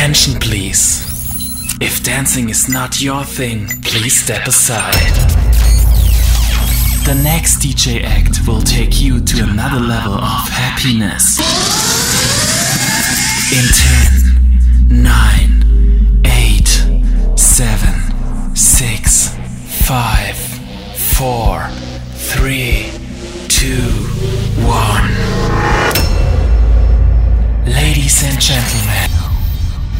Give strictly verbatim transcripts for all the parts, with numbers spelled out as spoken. attention, please. If dancing is not your thing, please step aside. The next D J act will take you to another level of happiness. In ten, nine, eight, seven, six, five, four, three, two, one. Ladies and gentlemen,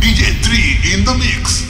D J D R I in the mix.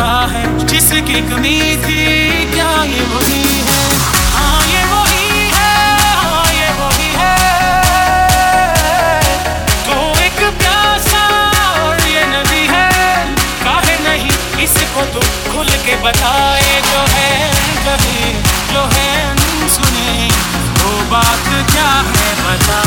मौका है जिसकी कमी थी, क्या ये वही है? हाँ ये वही है, हाँ ये वही है। तो एक प्यासा और ये नदी है, काहे नहीं इसको तो खुल के बताए जो है कभी जो है सुने, वो बात क्या है बता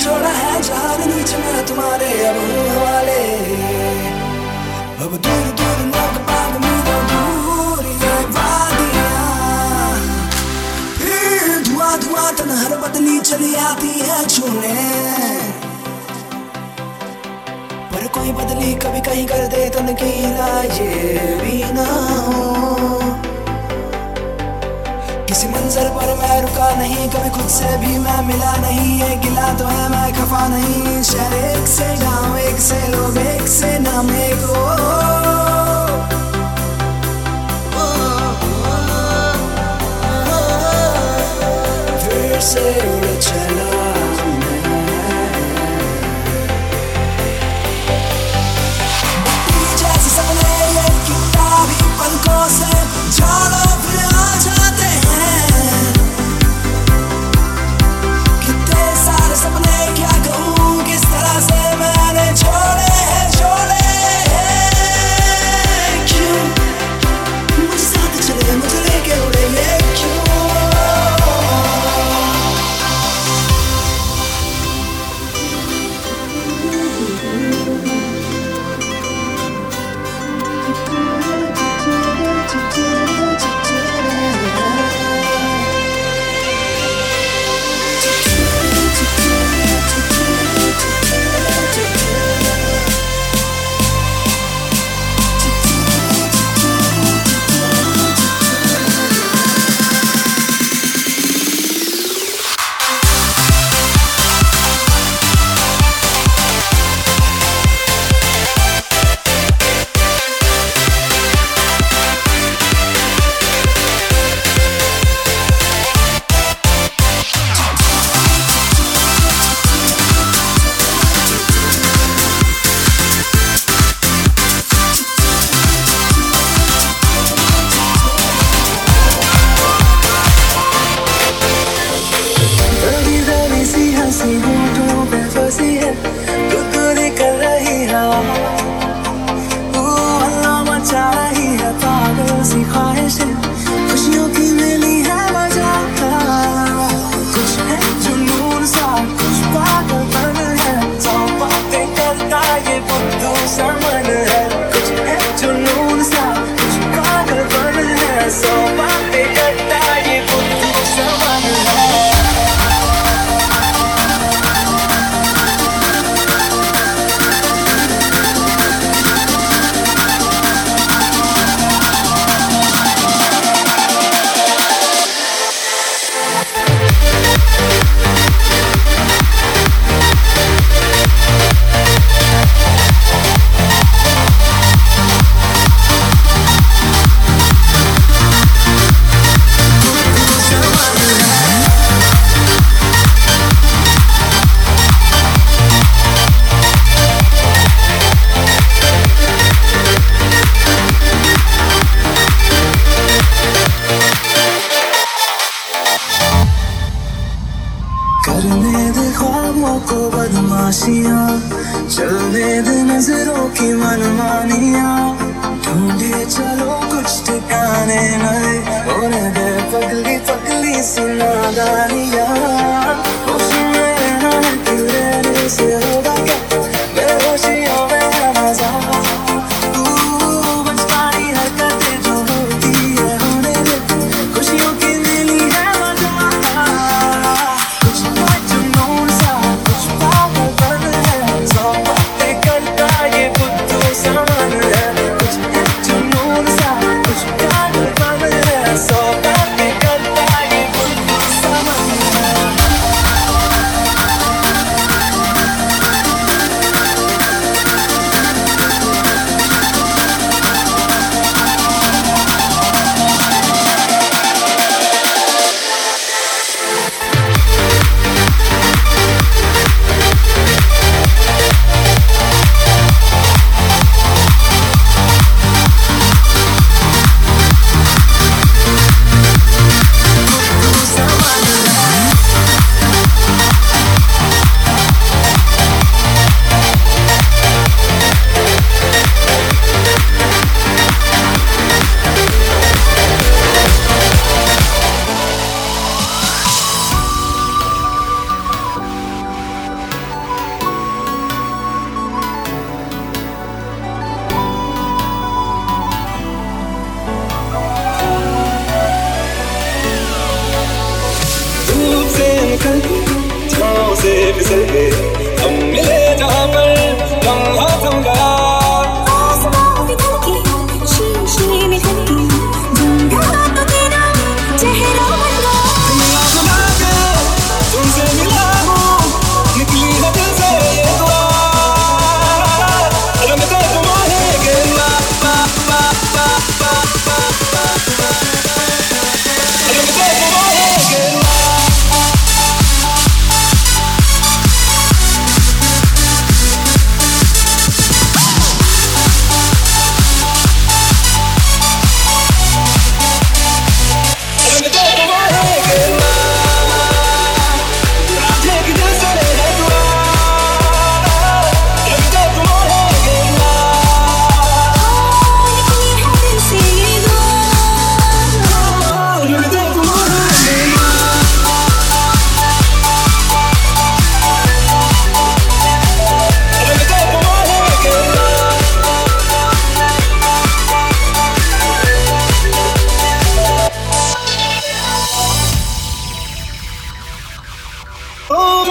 छोड़ा है जान नीच में तुम्हारे अब वाले, अब दूर दूर नोक बाग मुँह दूर ये वादियाँ, फिर धुआं धुआं तनहर बदली चली आती है छूने, पर कोई बदली कभी कहीं कर दे तन की राये भी ना हो। किसी मंजर पर मैं रुका नहीं, कभी खुद से भी मैं मिला नहीं, ये गिला तो है मैं खफा नहीं। शहर एक से गाँव, एक से लोग, एक से नाम, एक ओ, ओ, ओ, ओ, ओ, ओ, फिर से उड़ चला जैसे सपने ये किताबी पलकों से झाड़ो फिर आ जाते हैं। दुनिया, चल वेद नजरों की मनमानिया, ढूंढे चलो कुछ ठिकाने नए, और है पगली पगली सुनादानिया, खुशी में रहना है तू रहने से होगा क्या, बेहोशियों में है मजा, तू बचकानी हरकतें जो होती है होने दे, खुशियों की मिली है मजा, कुछ का जुनून सा कुछ पागल बन है, सौ बातें करता ये खुद तो समान है,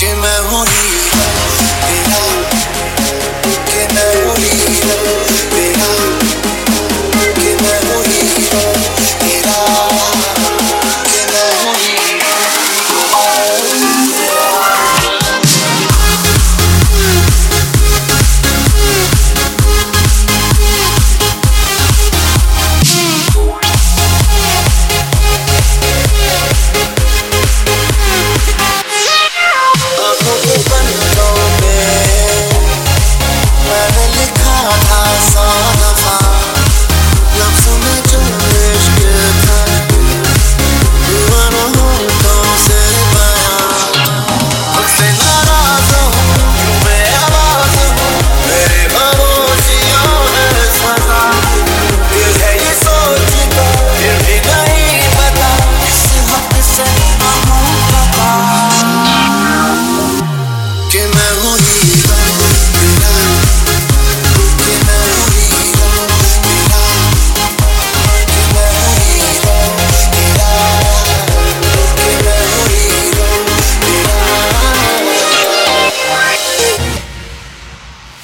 कि मैं हूँ ही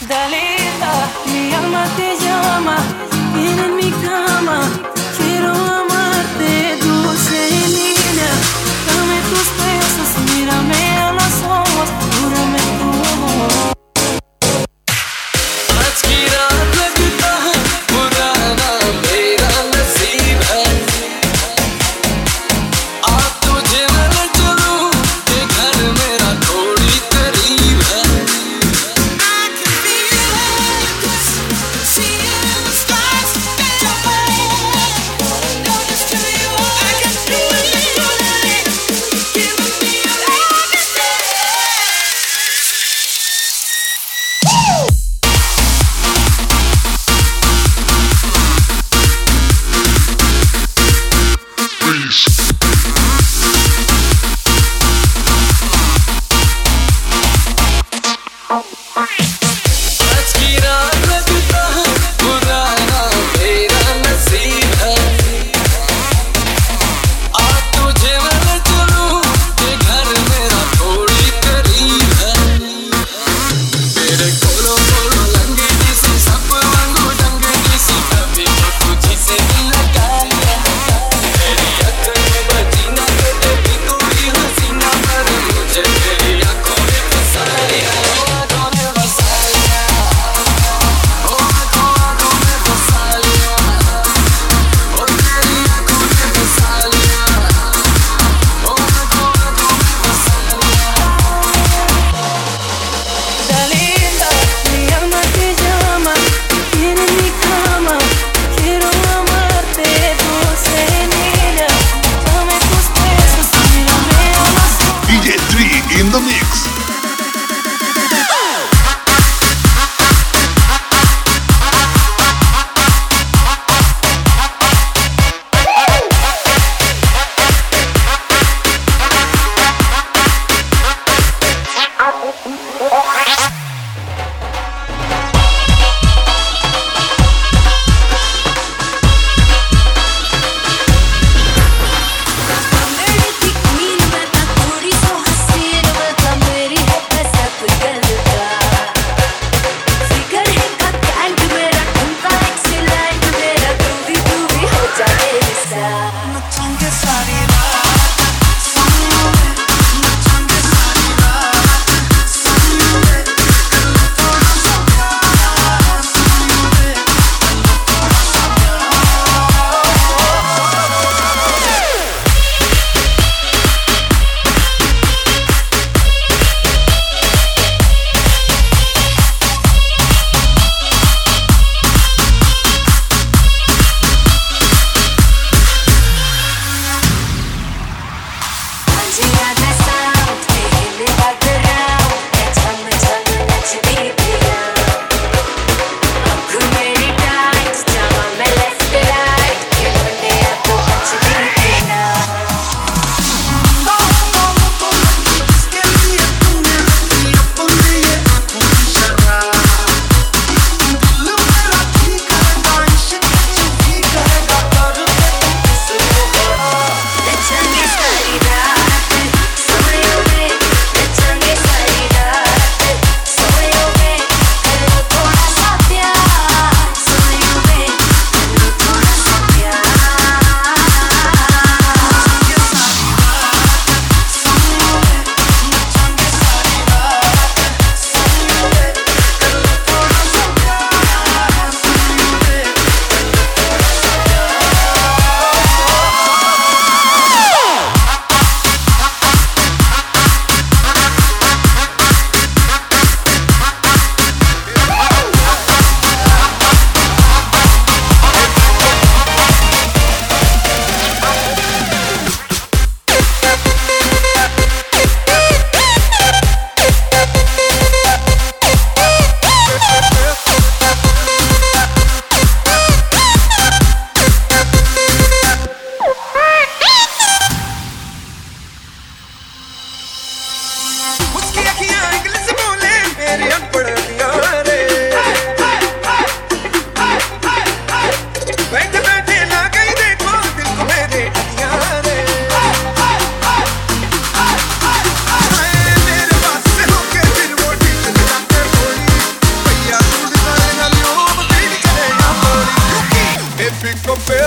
I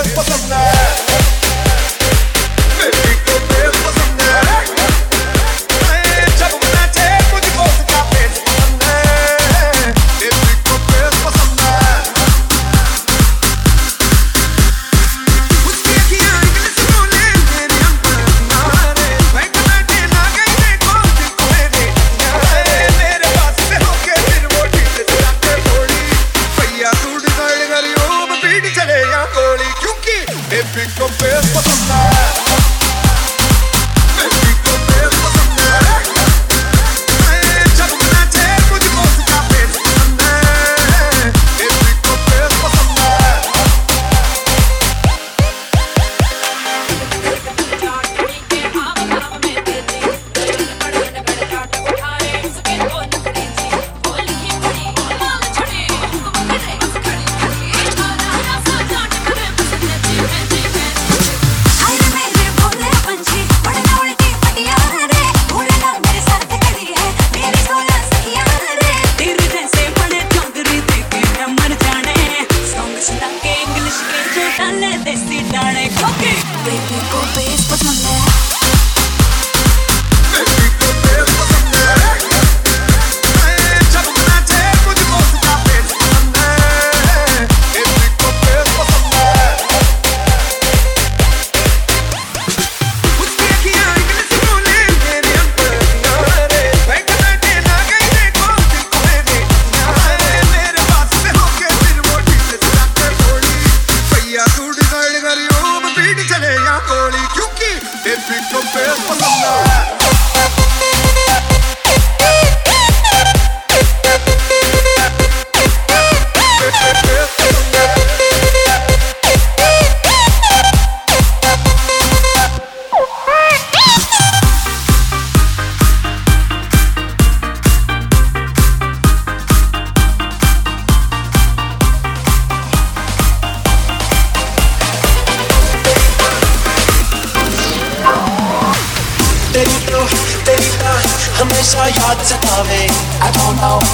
I don't know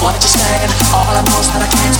what to say. Almost like I can't.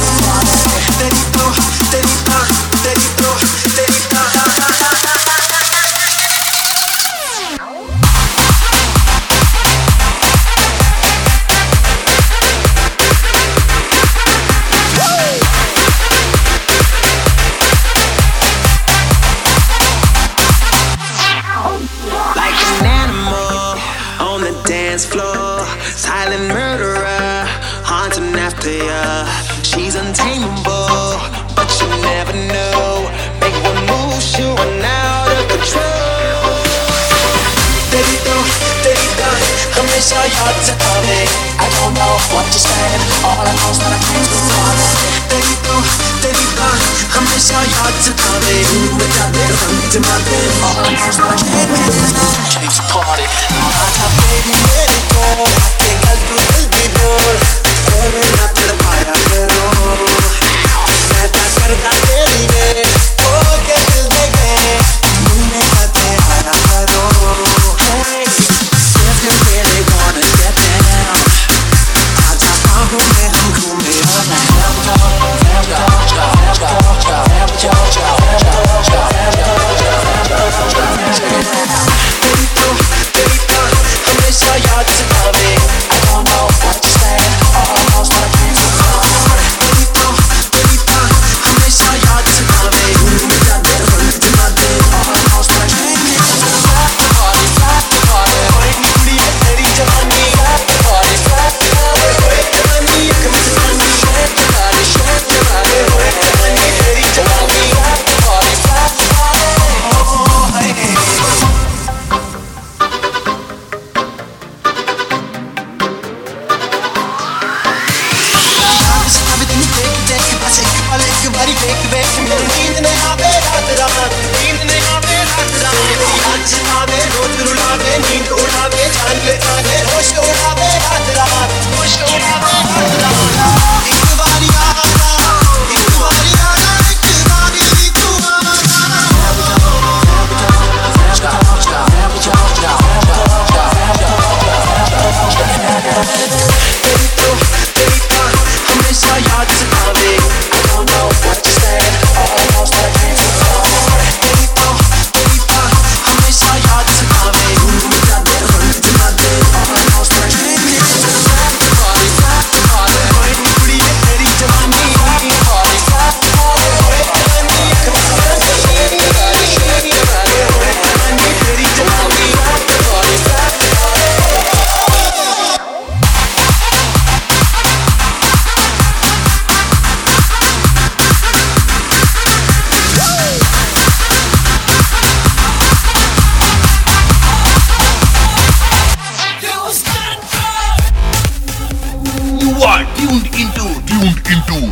into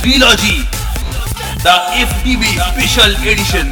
Trilogy, the F T B Special Edition.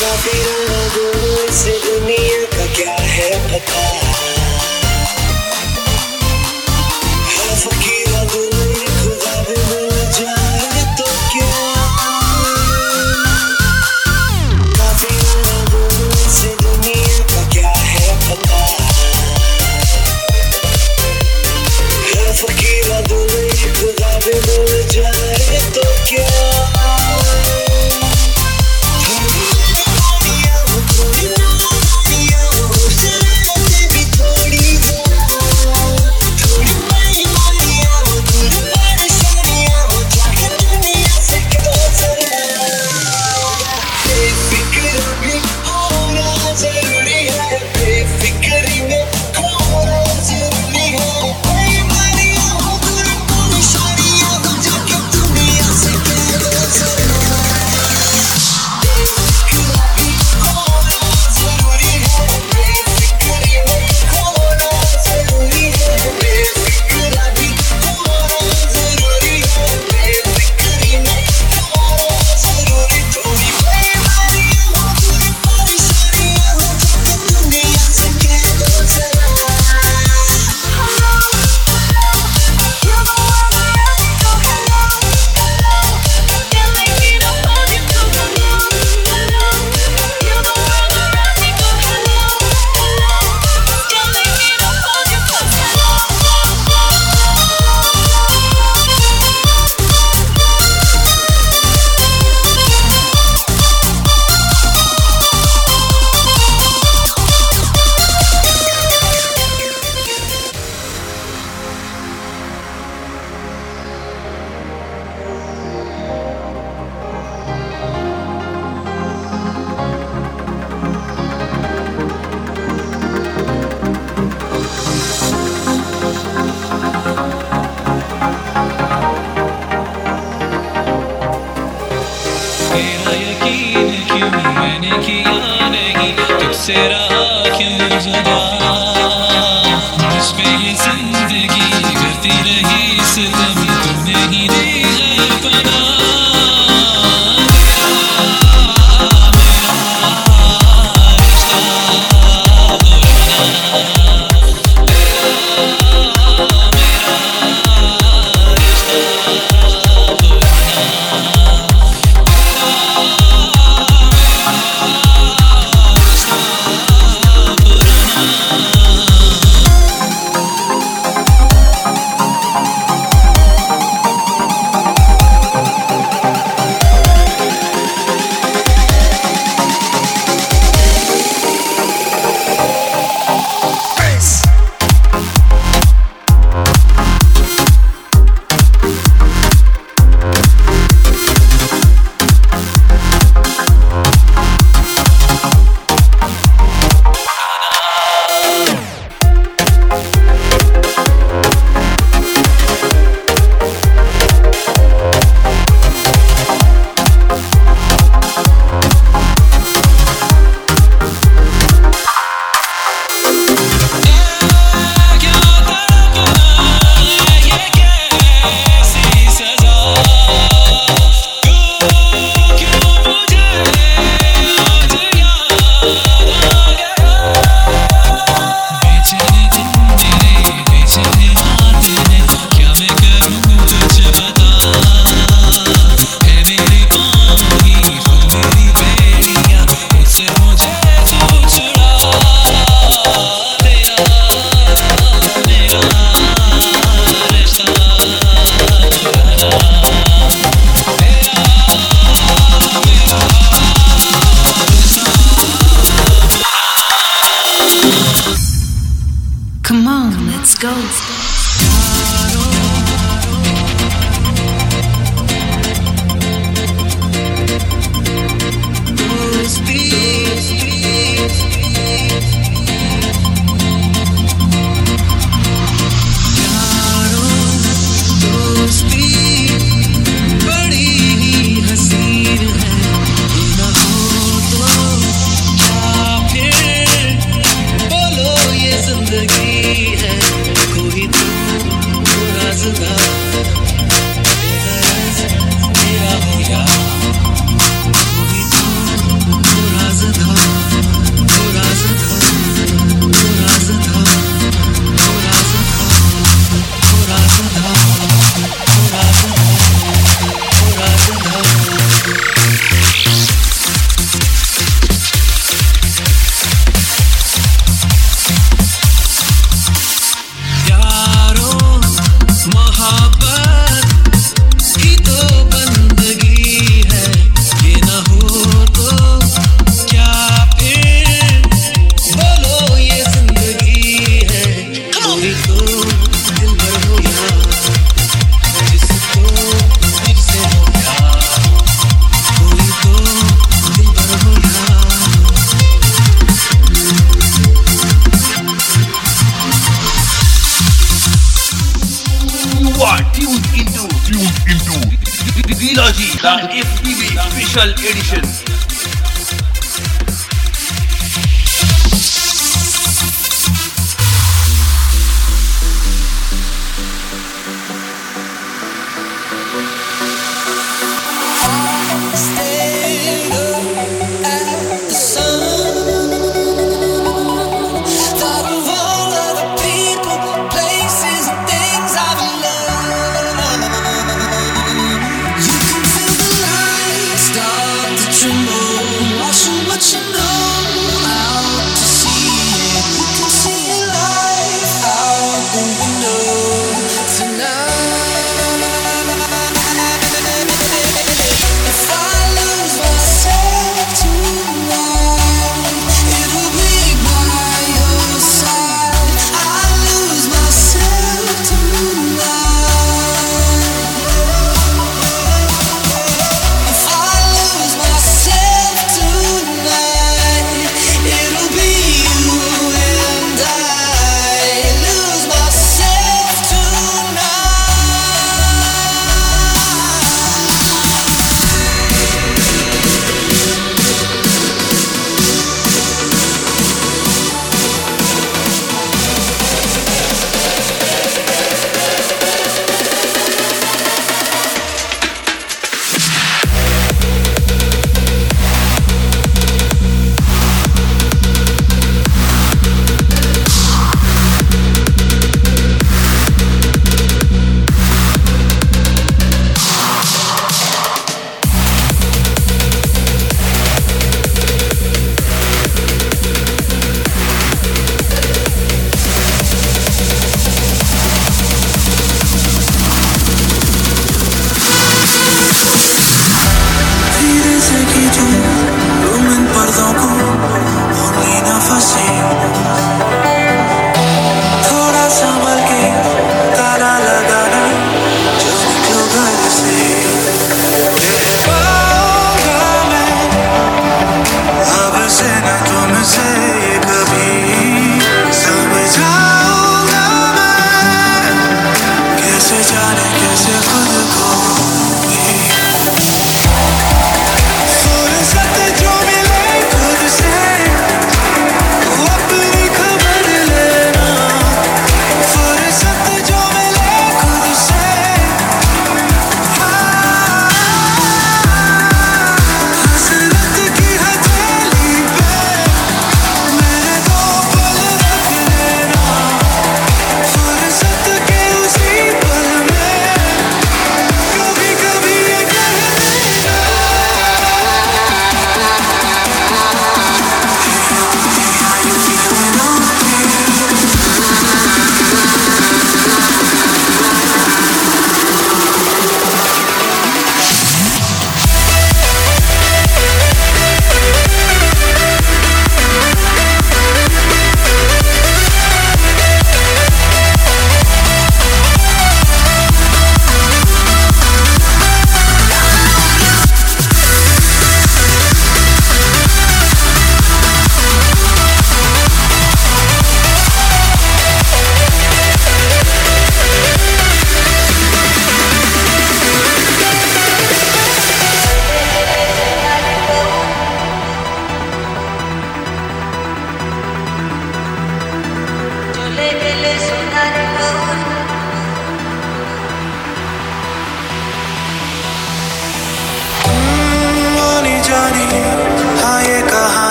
काफी रंगों से दुनिया का क्या है पता, हर फकीरा दुनिया खुदा भी मिल जाए तो क्या। काफी रंगों से दुनिया का क्या है पता, हर फकीरा दुनिया खुदा भी मिल जाए तो क्या। कोई to D L G and F T V Special Edition. Tremble.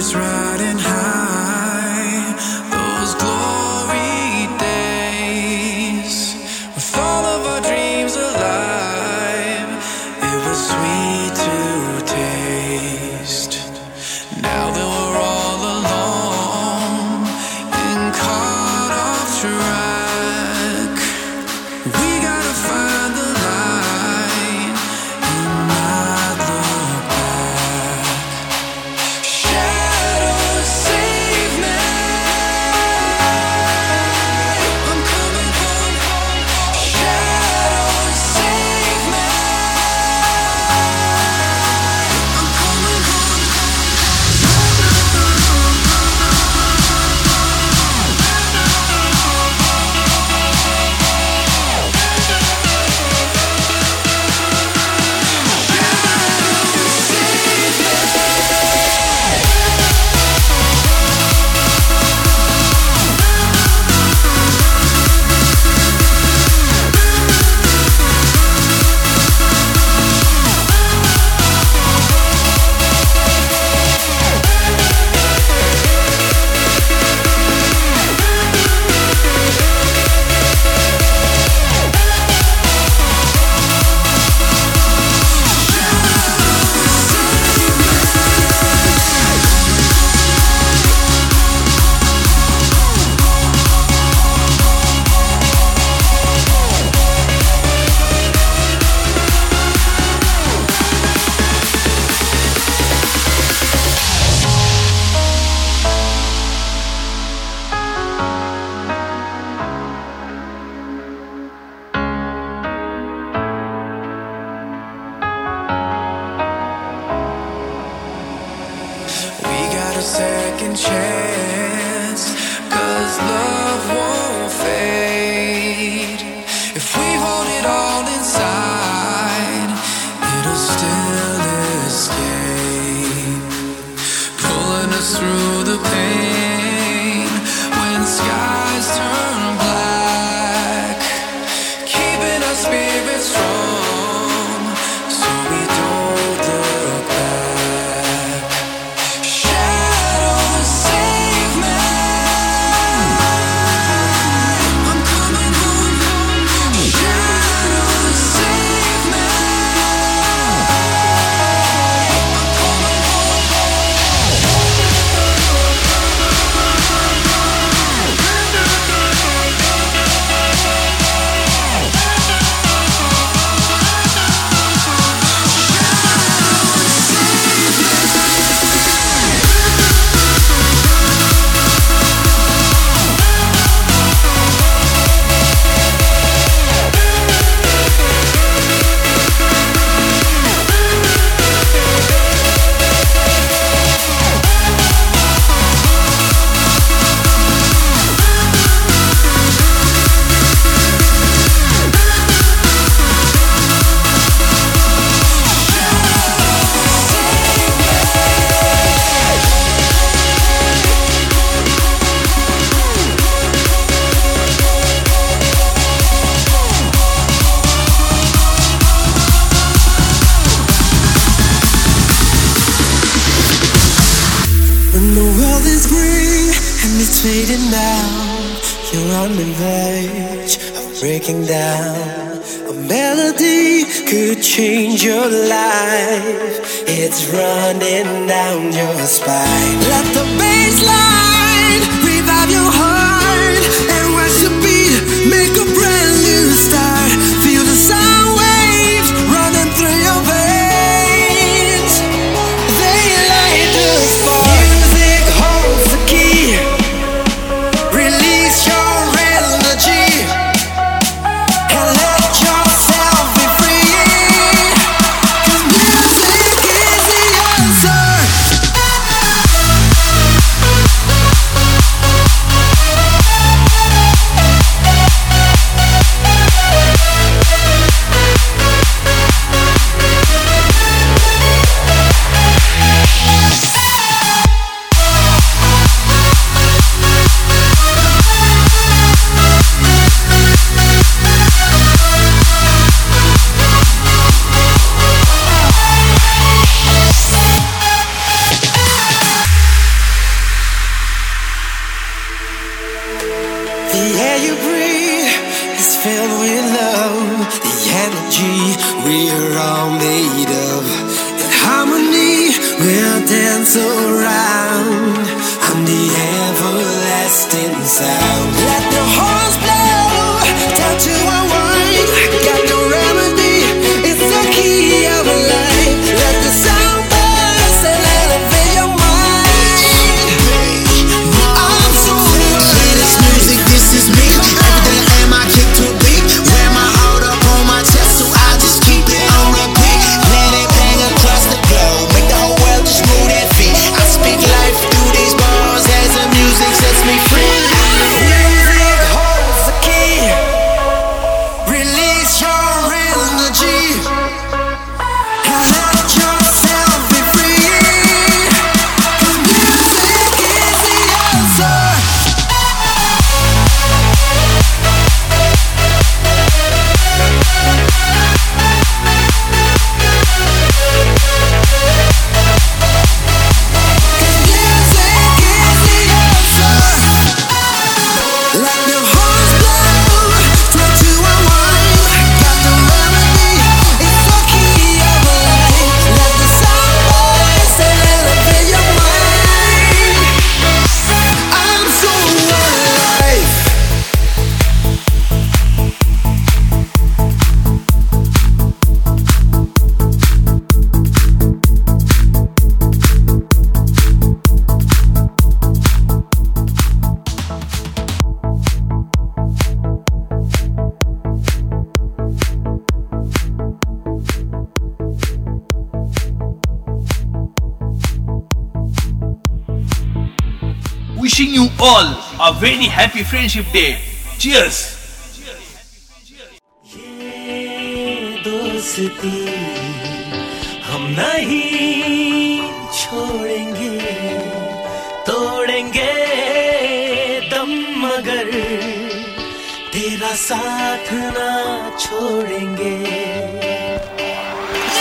just riding high. Those glory days with all of our dreams alive. It was sweet to taste. Now that we're all alone and caught off track, we gotta find the light and not look back. Shadows, save me. I'm coming home. Shadows, save me. I'm coming home. We got a second chance, 'cause love won't fade. If we hold it all inside, it'll still escape, pulling us through the pain when skies turn black, keeping our spirits strong so we don't look back. Shadows, save me. I'm coming home. Shadows, save me. I'm coming When the world is green and it's fading down, you're on the verge of breaking down. A melody could change your life. It's running down your spine. Let the bass line revive your heart, and watch the beat make a brand new start. Feel the sound waves running through your veins. They light the spark. Music holds the key. Release your energy and let yourself be free. 'Cause music is the answer. The air you breathe is filled with love. The energy we're all made of. In harmony we'll dance around on the everlasting sound. Let the horns blow down to our wine. Got the remedy, it's the key of life. Let the sound burst and elevate your mind. I'm so good. Yeah, this music, this is me. Every day am I kick to beat. Wear my heart up on my chest, so I just keep it on repeat. Let it bang across the globe, make the whole world just move their feet. I speak life through these bars as the music sets me free. Wishing you all a very happy Friendship Day. Cheers! ये दोस्ती हम नहीं छोड़ेंगे, तोड़ेंगे दम मगर तेरा साथ ना छोड़ेंगे.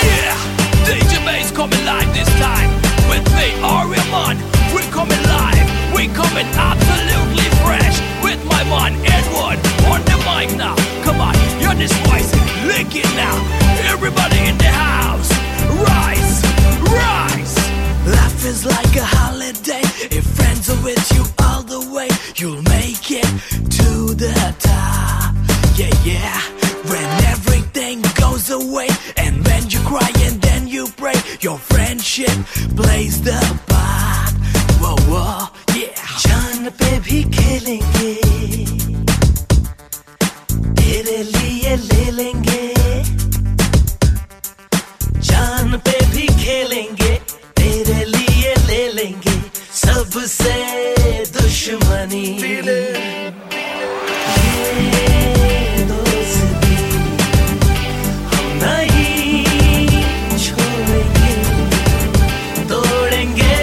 Yeah! D J Bass coming live this time with me, Arya Man. We're coming live. We're coming absolutely fresh with my man Edward on the mic now. Come on, you're this voice, lick it now. Everybody in the house, rise, rise. Life is like a holiday. If friends are with you all the way, you'll make it to the top. Yeah, yeah. When everything goes away, and when you cry and then you pray, your friendship plays the part. Whoa, whoa. चांद पे भी खेलेंगे, तेरे लिए ले लेंगे. चांद पे भी खेलेंगे, तेरे लिए ले लेंगे सबसे दुश्मनी. ये दोस्ती हम नहीं छोड़ेंगे, तोड़ेंगे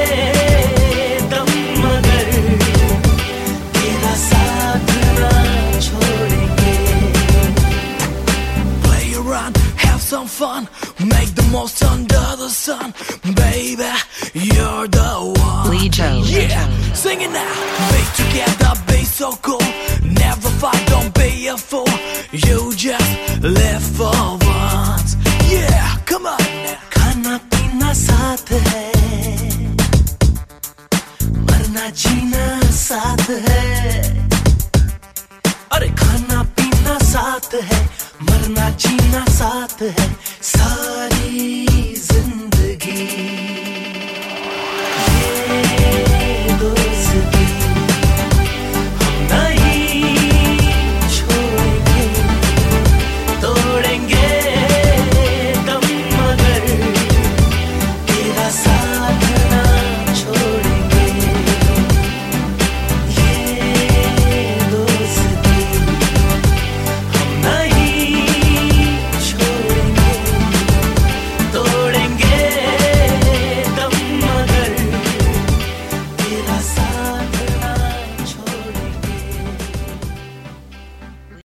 some fun, make the most under the sun, baby, you're the one. Legion. Yeah, sing it now. Be together, be so cool, never fight, don't be a fool, you just live for once. Yeah, come on now. Khana peena saath hai, marna jeena saath hai. Are khana peena saath hai, मरना जीना साथ है.